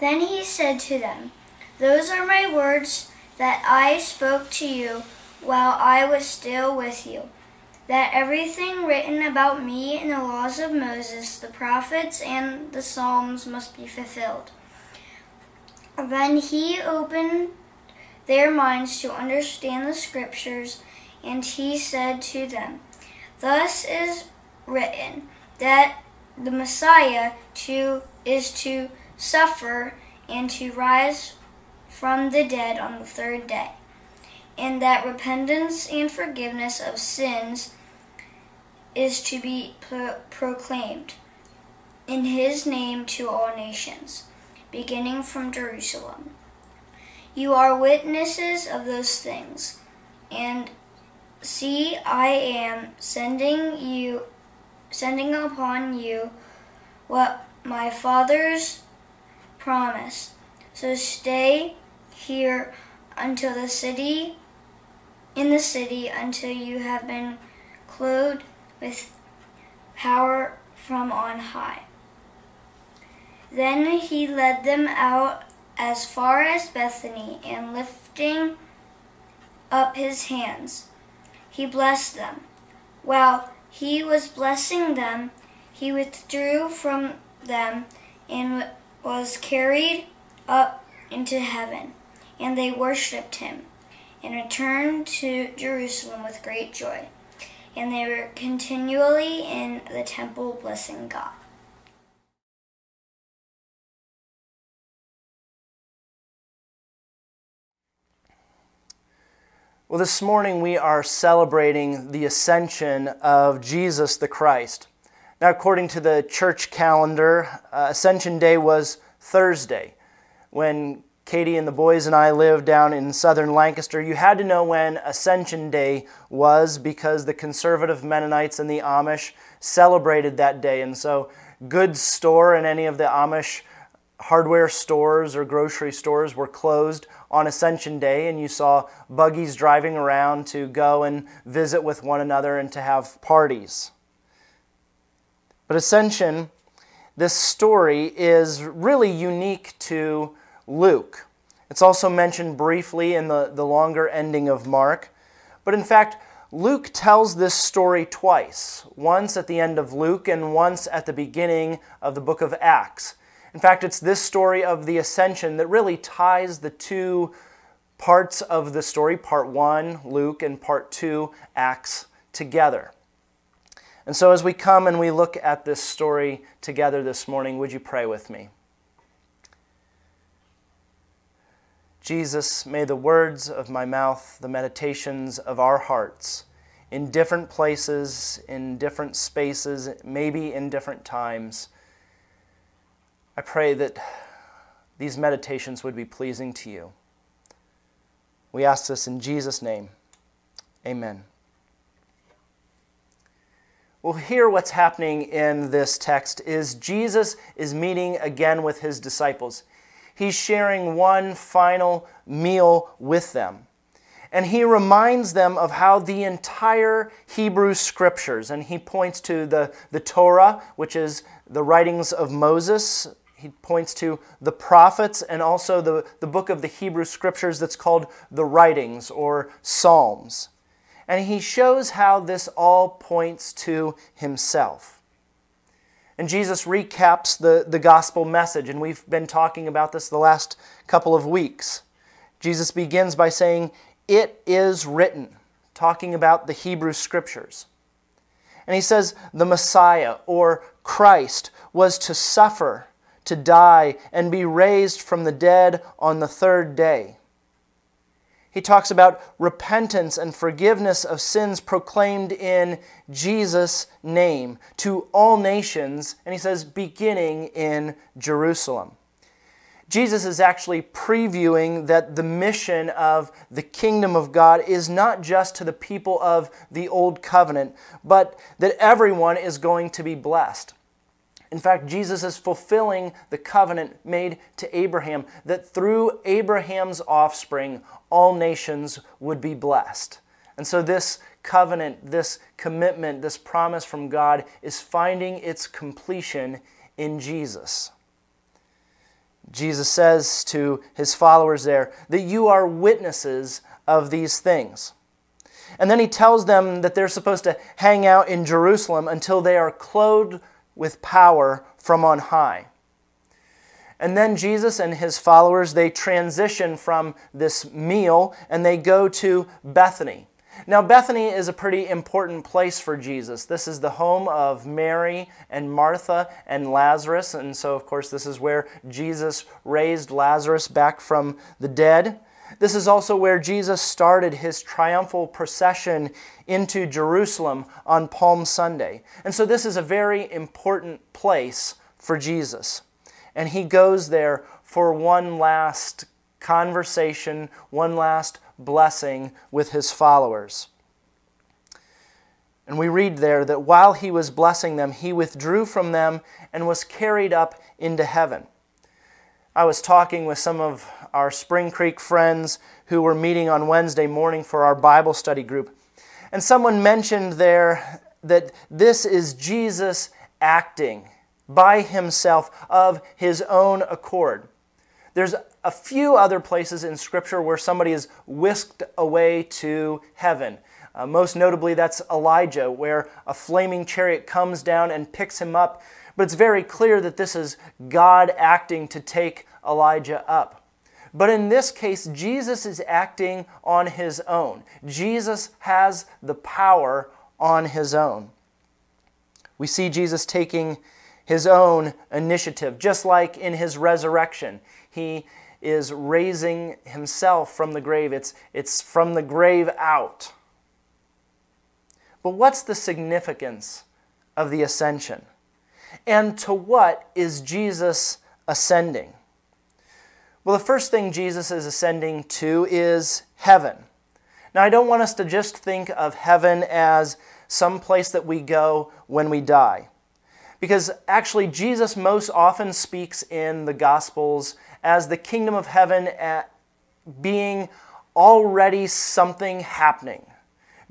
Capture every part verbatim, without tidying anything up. Then he said to them, "Those are my words that I spoke to you while I was still with you, that everything written about me in the laws of Moses, the prophets, and the Psalms must be fulfilled." Then he opened their minds to understand the scriptures, and he said to them, "Thus is written that the Messiah to is to suffer and to rise from the dead on the third day, and that repentance and forgiveness of sins is to be pro- proclaimed in his name to all nations, beginning from Jerusalem. You are witnesses of those things, and see, I am sending you, sending upon you what my fathers promised. So stay here until the city, in the city, until you have been clothed with power from on high." Then he led them out as far as Bethany, and lifting up his hands, he blessed them. While he was blessing them, he withdrew from them and was carried up into heaven, and they worshipped him and returned to Jerusalem with great joy. And they were continually in the temple blessing God. Well, this morning we are celebrating the ascension of Jesus the Christ. Now, according to the church calendar, uh, Ascension Day was Thursday. When Katie and the boys and I lived down in southern Lancaster, you had to know when Ascension Day was because the conservative Mennonites and the Amish celebrated that day. And so goods store and any of the Amish hardware stores or grocery stores were closed on Ascension Day, and you saw buggies driving around to go and visit with one another and to have parties. But Ascension, this story, is really unique to Luke. It's also mentioned briefly in the, the longer ending of Mark. But in fact, Luke tells this story twice, once at the end of Luke and once at the beginning of the book of Acts. In fact, it's this story of the ascension that really ties the two parts of the story, part one, Luke, and part two, Acts, together. And so as we come and we look at this story together this morning, would you pray with me? Jesus, may the words of my mouth, the meditations of our hearts, in different places, in different spaces, maybe in different times, I pray that these meditations would be pleasing to you. We ask this in Jesus' name. Amen. Well, here what's happening in this text is Jesus is meeting again with his disciples. He's sharing one final meal with them. And he reminds them of how the entire Hebrew Scriptures, and he points to the, the Torah, which is the writings of Moses. He points to the prophets and also the, the book of the Hebrew Scriptures that's called the Writings or Psalms. And he shows how this all points to himself. And Jesus recaps the, the gospel message, and we've been talking about this the last couple of weeks. Jesus begins by saying, "It is written," talking about the Hebrew Scriptures. And he says the Messiah or Christ was to suffer, to die, and be raised from the dead on the third day. He talks about repentance and forgiveness of sins proclaimed in Jesus' name to all nations, and he says beginning in Jerusalem. Jesus is actually previewing that the mission of the kingdom of God is not just to the people of the old covenant, but that everyone is going to be blessed. In fact, Jesus is fulfilling the covenant made to Abraham, that through Abraham's offspring, all nations would be blessed. And so this covenant, this commitment, this promise from God is finding its completion in Jesus. Jesus says to his followers there that you are witnesses of these things. And then he tells them that they're supposed to hang out in Jerusalem until they are clothed with power from on high. And then Jesus and his followers, they transition from this meal and they go to Bethany. Now, Bethany is a pretty important place for Jesus. This is the home of Mary and Martha and Lazarus. And so, of course, this is where Jesus raised Lazarus back from the dead. This is also where Jesus started his triumphal procession into Jerusalem on Palm Sunday. And so this is a very important place for Jesus. And he goes there for one last conversation, one last blessing with his followers. And we read there that while he was blessing them, he withdrew from them and was carried up into heaven. I was talking with some of our Spring Creek friends who were meeting on Wednesday morning for our Bible study group. And someone mentioned there that this is Jesus acting by himself of his own accord. There's a few other places in Scripture where somebody is whisked away to heaven. Uh, most notably, that's Elijah, where a flaming chariot comes down and picks him up. But it's very clear that this is God acting to take Elijah up. But in this case, Jesus is acting on his own. Jesus has the power on his own. We see Jesus taking his own initiative, just like in his resurrection. He is raising himself from the grave. It's, it's from the grave out. But what's the significance of the ascension? And to what is Jesus ascending? Well, the first thing Jesus is ascending to is heaven. Now, I don't want us to just think of heaven as some place that we go when we die, because actually Jesus most often speaks in the Gospels as the kingdom of heaven at being already something happening,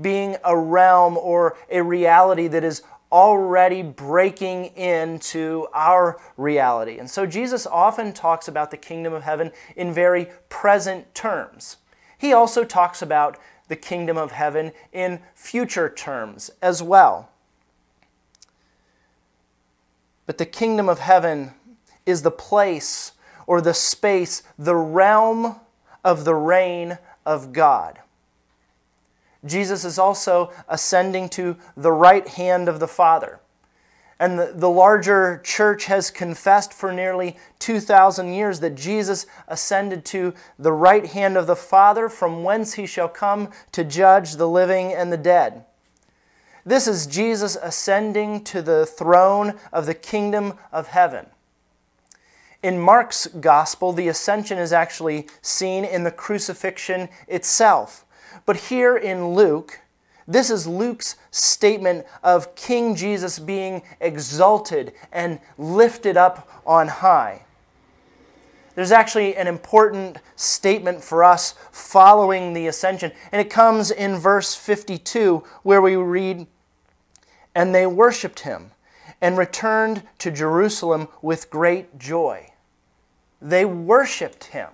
being a realm or a reality that is already breaking into our reality. And so Jesus often talks about the kingdom of heaven in very present terms. He also talks about the kingdom of heaven in future terms as well. But the kingdom of heaven is the place or the space, the realm of the reign of God. Jesus is also ascending to the right hand of the Father. And the, the larger church has confessed for nearly two thousand years that Jesus ascended to the right hand of the Father, from whence he shall come to judge the living and the dead. This is Jesus ascending to the throne of the kingdom of heaven. In Mark's gospel, the ascension is actually seen in the crucifixion itself. But here in Luke, this is Luke's statement of King Jesus being exalted and lifted up on high. There's actually an important statement for us following the ascension, and it comes in verse fifty-two, where we read, "And they worshipped him and returned to Jerusalem with great joy." They worshipped him.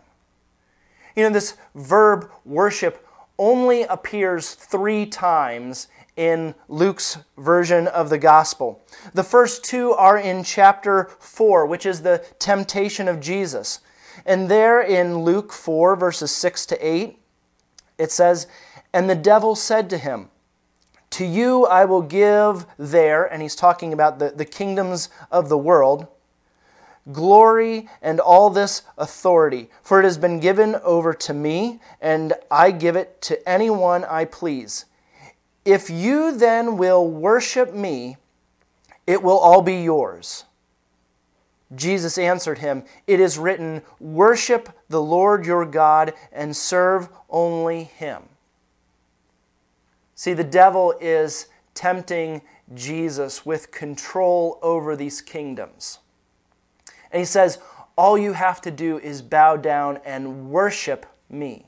You know, this verb worship only appears three times in Luke's version of the gospel. The first two are in chapter four, which is the temptation of Jesus. And there in Luke four, verses six to eight, it says, "And the devil said to him, 'To you I will give there,'" and he's talking about the, the kingdoms of the world, "'glory and all this authority, for it has been given over to me, and I give it to anyone I please. If you then will worship me, it will all be yours.' Jesus answered him, 'It is written, worship the Lord your God and serve only him.'" See, the devil is tempting Jesus with control over these kingdoms. And he says, all you have to do is bow down and worship me.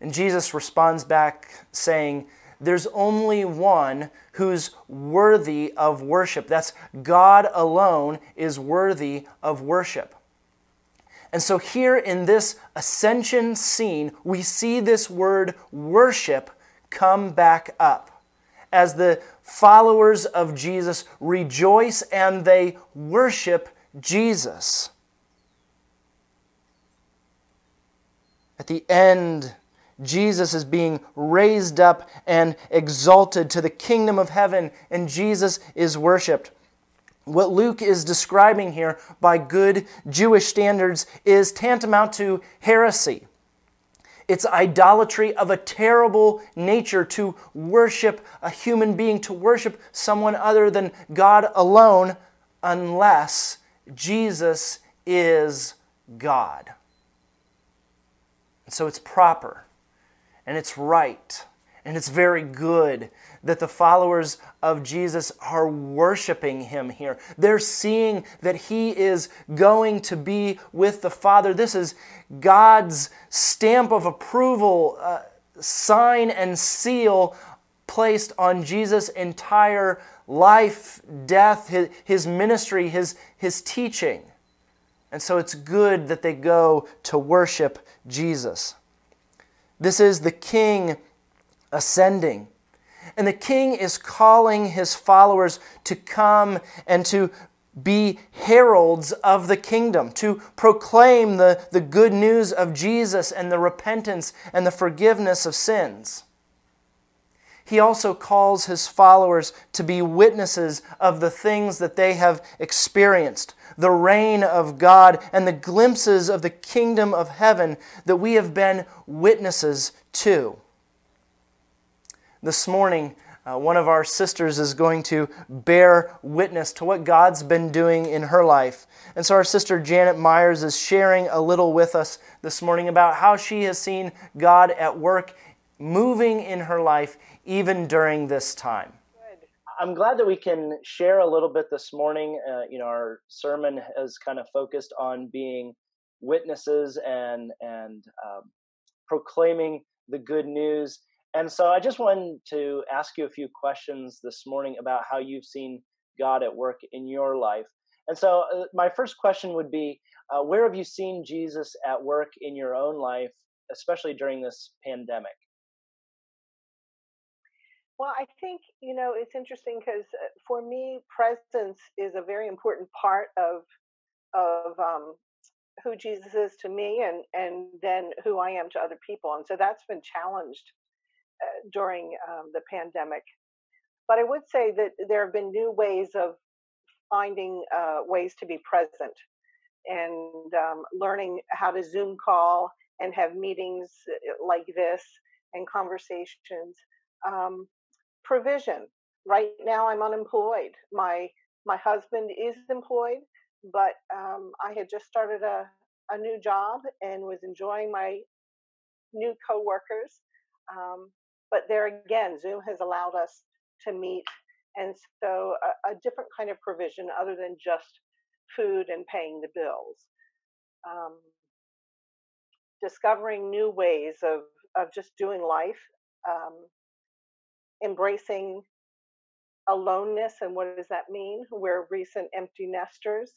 And Jesus responds back saying, there's only one who's worthy of worship. That's God alone is worthy of worship. And so here in this ascension scene, we see this word worship come back up as the followers of Jesus rejoice and they worship Jesus. At the end, Jesus is being raised up and exalted to the kingdom of heaven, and Jesus is worshipped. What Luke is describing here by good Jewish standards is tantamount to heresy. It's idolatry of a terrible nature to worship a human being, to worship someone other than God alone, unless Jesus is God. And so it's proper, and it's right, and it's very good that the followers of Jesus are worshiping Him here. They're seeing that He is going to be with the Father. This is God's stamp of approval, uh, sign and seal placed on Jesus' entire life, death, His, his ministry, his, his teaching. And so it's good that they go to worship Jesus. This is the King ascending. And the King is calling His followers to come and to be heralds of the kingdom, to proclaim the, the good news of Jesus and the repentance and the forgiveness of sins. He also calls His followers to be witnesses of the things that they have experienced, the reign of God and the glimpses of the kingdom of heaven that we have been witnesses to. This morning, uh, one of our sisters is going to bear witness to what God's been doing in her life. And so our sister Janet Myers is sharing a little with us this morning about how she has seen God at work, moving in her life, even during this time. Good. I'm glad that we can share a little bit this morning. Uh, you know, our sermon has kind of focused on being witnesses and, and um, proclaiming the good news. And so I just wanted to ask you a few questions this morning about how you've seen God at work in your life. And so uh, my first question would be, uh, where have you seen Jesus at work in your own life, especially during this pandemic? Well, I think, you know, it's interesting because for me, presence is a very important part of of um, who Jesus is to me and, and then who I am to other people. And so that's been challenged Uh, during um, the pandemic. But I would say that there have been new ways of finding uh, ways to be present and um, learning how to Zoom call and have meetings like this and conversations. Um, provision. Right now I'm unemployed. My my husband is employed, but um, I had just started a, a new job and was enjoying my new coworkers. Um, But there again, Zoom has allowed us to meet, and so a, a different kind of provision other than just food and paying the bills. Um, discovering new ways of, of just doing life, um, embracing aloneness, and what does that mean? We're recent empty nesters,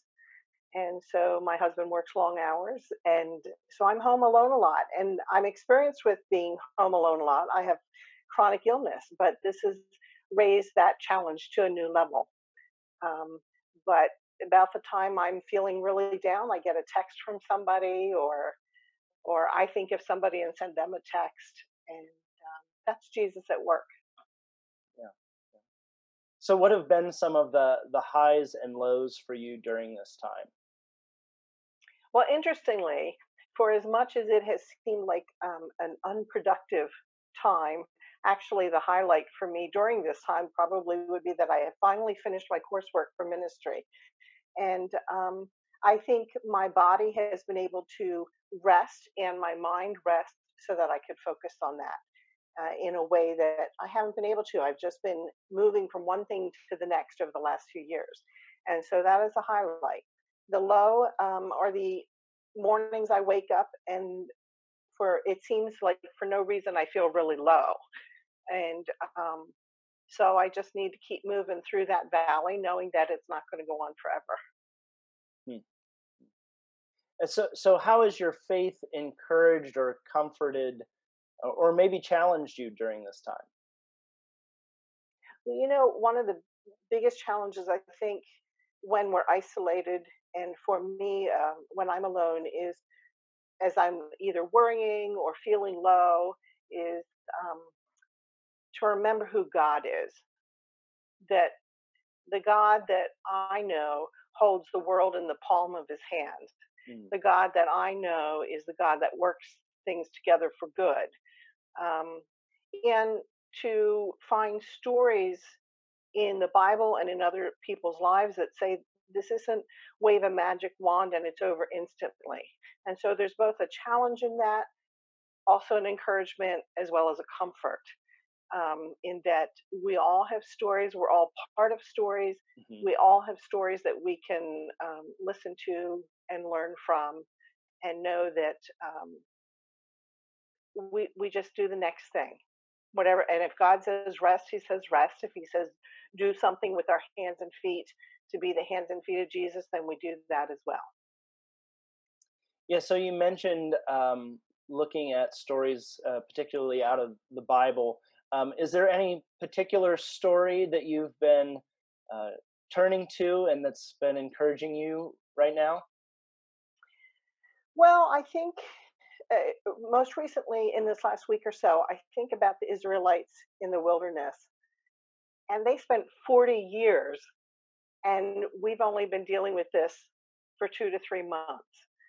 and so my husband works long hours, and so I'm home alone a lot, and I'm experienced with being home alone a lot. I have chronic illness, but this has raised that challenge to a new level. Um, but about the time I'm feeling really down, I get a text from somebody, or or I think of somebody and send them a text, and um, that's Jesus at work. Yeah. So what have been some of the, the highs and lows for you during this time? Well, interestingly, for as much as it has seemed like um, an unproductive time, actually the highlight for me during this time probably would be that I have finally finished my coursework for ministry. And um, I think my body has been able to rest and my mind rest so that I could focus on that uh, in a way that I haven't been able to. I've just been moving from one thing to the next over the last few years. And so that is a highlight. The low um, are the mornings I wake up and for it seems like for no reason I feel really low. And um, so I just need to keep moving through that valley knowing that it's not going to go on forever. Hmm. And so, so how has your faith encouraged or comforted or maybe challenged you during this time? Well, you know, one of the biggest challenges, I think, when we're isolated, and for me, um, when I'm alone, is as I'm either worrying or feeling low, is um, to remember who God is. That the God that I know holds the world in the palm of his hands. Mm. The God that I know is the God that works things together for good. Um, and to find stories in the Bible and in other people's lives that say, this isn't wave a magic wand and it's over instantly. And so there's both a challenge in that, also an encouragement, as well as a comfort. Um, in that we all have stories, we're all part of stories, mm-hmm. we all have stories that we can um, listen to and learn from, and know that um, we we just do the next thing, whatever. And if God says rest, he says rest. If he says do something with our hands and feet to be the hands and feet of Jesus, then we do that as well. Yeah, so you mentioned um, looking at stories, uh, particularly out of the Bible. Um, is there any particular story that you've been uh, turning to and that's been encouraging you right now? Well, I think uh, most recently in this last week or so, I think about the Israelites in the wilderness. And they spent forty years, and we've only been dealing with this for two to three months.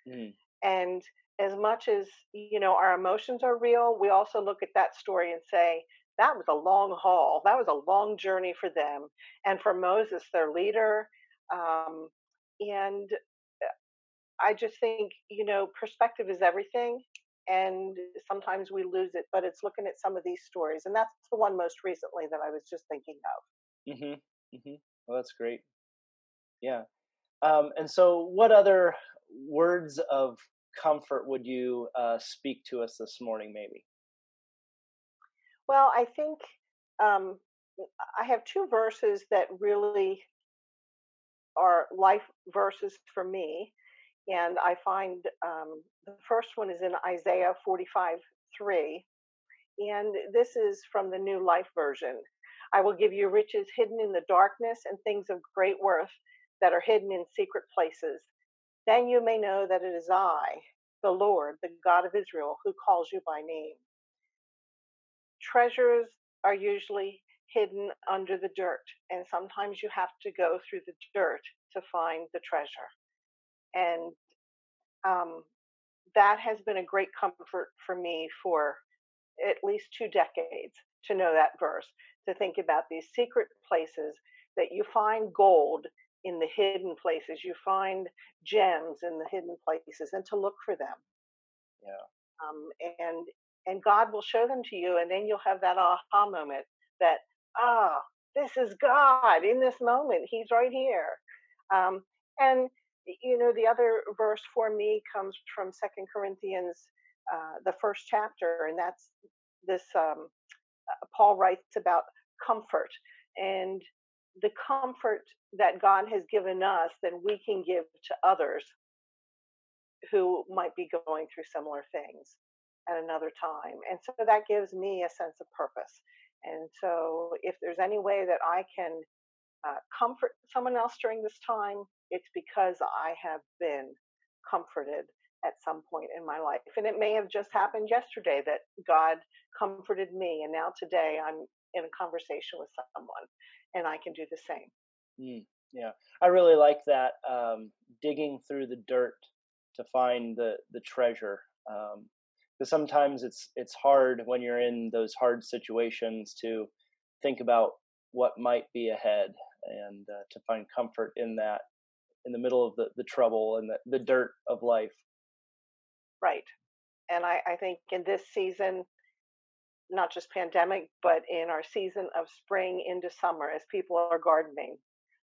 Mm. And as much as, you know, our emotions are real, we also look at that story and say, that was a long haul. That was a long journey for them. And for Moses, their leader. Um, and I just think, you know, perspective is everything. And sometimes we lose it, but it's looking at some of these stories. And that's the one most recently that I was just thinking of. Mm-hmm. Mm-hmm. Well, that's great. Yeah. Um, and so what other words of comfort would you uh, speak to us this morning, maybe? Well, I think um, I have two verses that really are life verses for me. And I find um, the first one is in Isaiah forty-five three. And this is from the New Life Version. I will give you riches hidden in the darkness and things of great worth that are hidden in secret places. Then you may know that it is I, the Lord, the God of Israel, who calls you by name. Treasures are usually hidden under the dirt, and sometimes you have to go through the dirt to find the treasure. And um, that has been a great comfort for me for at least two decades, to know that verse, to think about these secret places, that you find gold in the hidden places, you find gems in the hidden places, and to look for them. Yeah. Um, and and God will show them to you, and then you'll have that aha moment that, ah, oh, this is God in this moment. He's right here. Um, and, you know, the other verse for me comes from Second Corinthians, uh, the first chapter, and that's this, um, uh, Paul writes about comfort, and the comfort that God has given us that we can give to others who might be going through similar things at another time. And so that gives me a sense of purpose. And so if there's any way that I can uh, comfort someone else during this time, it's because I have been comforted at some point in my life. And it may have just happened yesterday that God comforted me, and now today I'm in a conversation with someone, and I can do the same. Mm, yeah, I really like that, um, digging through the dirt to find the the treasure. Um, because sometimes it's it's hard when you're in those hard situations to think about what might be ahead, and uh, to find comfort in that, in the middle of the, the trouble and the, the dirt of life. Right, and I, I think in this season, not just pandemic, but in our season of spring into summer, as people are gardening,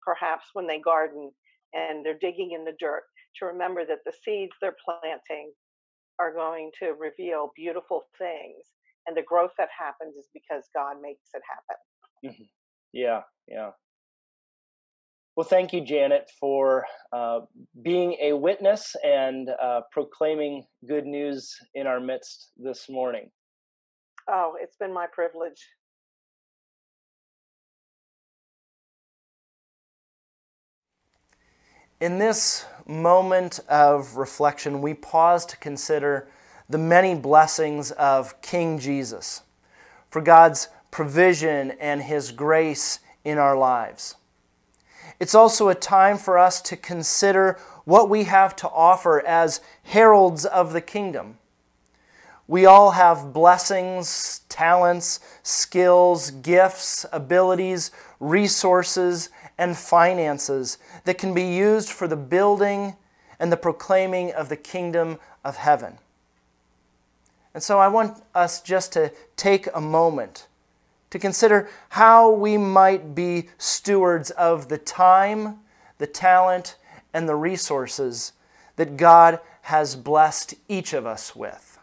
perhaps when they garden and they're digging in the dirt, to remember that the seeds they're planting are going to reveal beautiful things, and the growth that happens is because God makes it happen. Mm-hmm. Yeah, yeah. Well, thank you, Janet, for uh, being a witness and uh, proclaiming good news in our midst this morning. Oh, it's been my privilege. In this moment of reflection, we pause to consider the many blessings of King Jesus for God's provision and His grace in our lives. It's also a time for us to consider what we have to offer as heralds of the kingdom. We all have blessings, talents, skills, gifts, abilities, resources, and finances that can be used for the building and the proclaiming of the kingdom of heaven. And so I want us just to take a moment to consider how we might be stewards of the time, the talent, and the resources that God has blessed each of us with.